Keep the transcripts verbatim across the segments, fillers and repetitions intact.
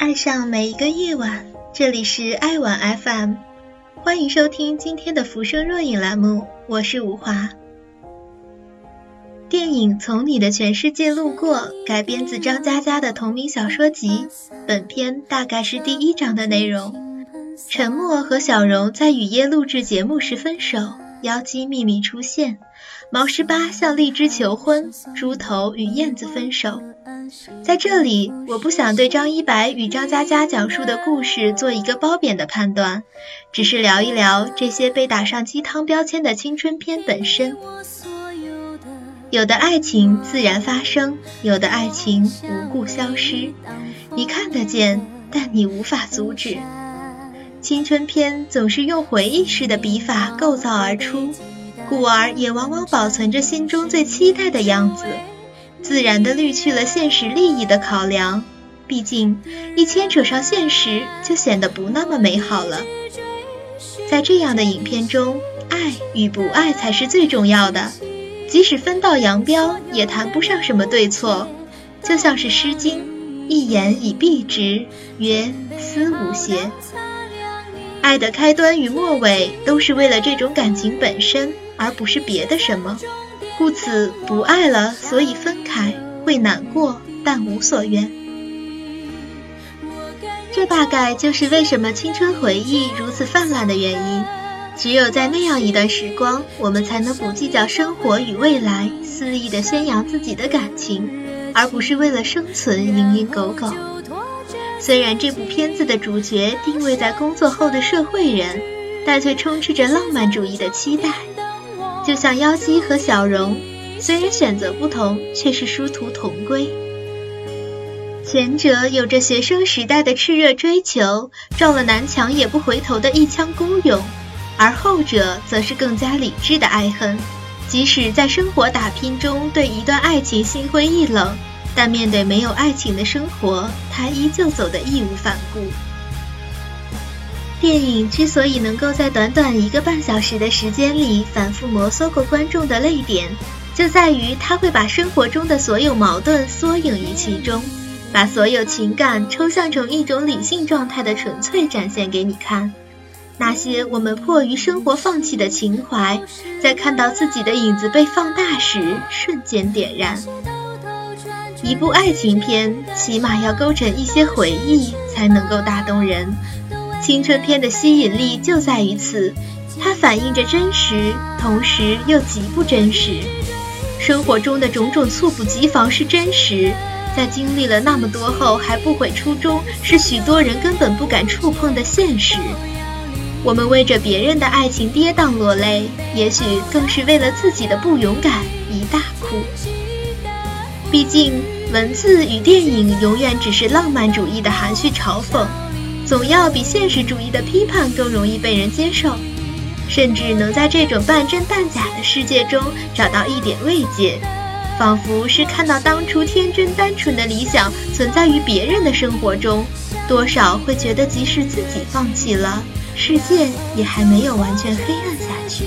爱上每一个夜晚，这里是爱晚 F M， 欢迎收听今天的浮生若影栏目，我是吴华。电影《从你的全世界路过》改编自张嘉佳的同名小说集，本篇大概是第一章的内容。陈默和小荣在雨夜录制节目时分手，妖姬秘密出现，毛十八向荔枝求婚，猪头与燕子分手。在这里，我不想对张一白与张嘉佳讲述的故事做一个褒贬的判断，只是聊一聊这些被打上鸡汤标签的青春片本身。有的爱情自然发生，有的爱情无故消失，你看得见，但你无法阻止。青春片总是用回忆式的笔法构造而出，故而也往往保存着心中最期待的样子，自然地滤去了现实利益的考量，毕竟一牵扯上现实就显得不那么美好了。在这样的影片中，爱与不爱才是最重要的，即使分道扬镳也谈不上什么对错，就像是诗经，一言以蔽之，曰思无邪。爱的开端与末尾都是为了这种感情本身，而不是别的什么，故此不爱了所以分开，会难过但无所怨。这大概就是为什么青春回忆如此泛滥的原因，只有在那样一段时光，我们才能不计较生活与未来，肆意地宣扬自己的感情，而不是为了生存蝇营狗苟。虽然这部片子的主角定位在工作后的社会人，但却充斥着浪漫主义的期待。就像妖姬和小荣，虽然选择不同，却是殊途同归。前者有着学生时代的炽热追求，撞了南墙也不回头的一腔孤勇，而后者则是更加理智的爱恨，即使在生活打拼中对一段爱情心灰意冷，但面对没有爱情的生活，他依旧走得义无反顾。电影之所以能够在短短一个半小时的时间里反复摩挲过观众的泪点，就在于它会把生活中的所有矛盾缩影于其中，把所有情感抽象成一种理性状态的纯粹展现给你看。那些我们迫于生活放弃的情怀，在看到自己的影子被放大时瞬间点燃。一部爱情片起码要勾成一些回忆才能够打动人，青春片的吸引力就在于此，它反映着真实，同时又极不真实。生活中的种种猝不及防是真实，在经历了那么多后还不悔初衷是许多人根本不敢触碰的现实。我们为着别人的爱情跌宕落泪，也许更是为了自己的不勇敢一大哭。毕竟文字与电影永远只是浪漫主义的含蓄嘲讽，总要比现实主义的批判更容易被人接受，甚至能在这种半真半假的世界中找到一点慰藉，仿佛是看到当初天真单纯的理想存在于别人的生活中，多少会觉得即使自己放弃了，世界也还没有完全黑暗下去。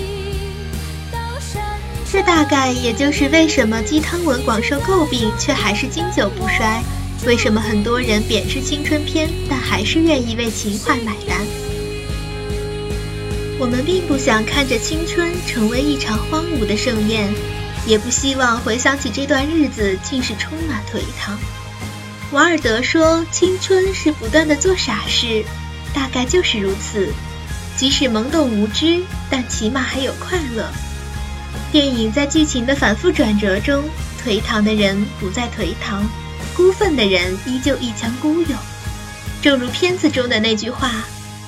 这大概也就是为什么鸡汤文广受诟病却还是经久不衰，为什么很多人贬斥青春片但还是愿意为情怀买单。我们并不想看着青春成为一场荒芜的盛宴，也不希望回想起这段日子竟是充满颓唐。瓦尔德说青春是不断的做傻事，大概就是如此，即使懵懂无知，但起码还有快乐。电影在剧情的反复转折中，颓唐的人不再颓唐，孤愤的人依旧一腔孤勇。正如片子中的那句话，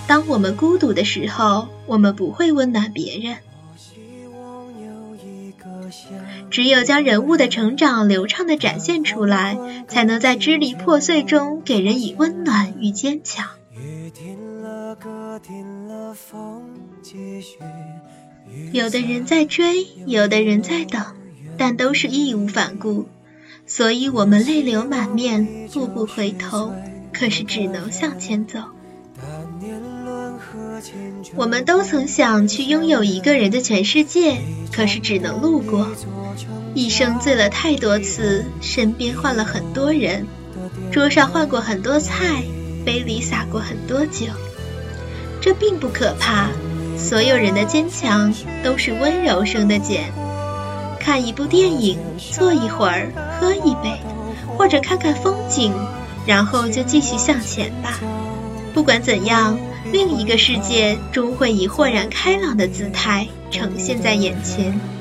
当我们孤独的时候，我们不会温暖别人。只有将人物的成长流畅地展现出来，才能在支离破碎中给人以温暖与坚强。雨停了歌停了风继续，有的人在追，有的人在等，但都是义无反顾，所以我们泪流满面，步步回头，可是只能向前走。我们都曾想去拥有一个人的全世界，可是只能路过。一生醉了太多次，身边换了很多人，桌上换过很多菜，杯里洒过很多酒。这并不可怕，所有人的坚强都是温柔生的茧。看一部电影，坐一会儿，喝一杯，或者看看风景，然后就继续向前吧。不管怎样，另一个世界终会以豁然开朗的姿态呈现在眼前。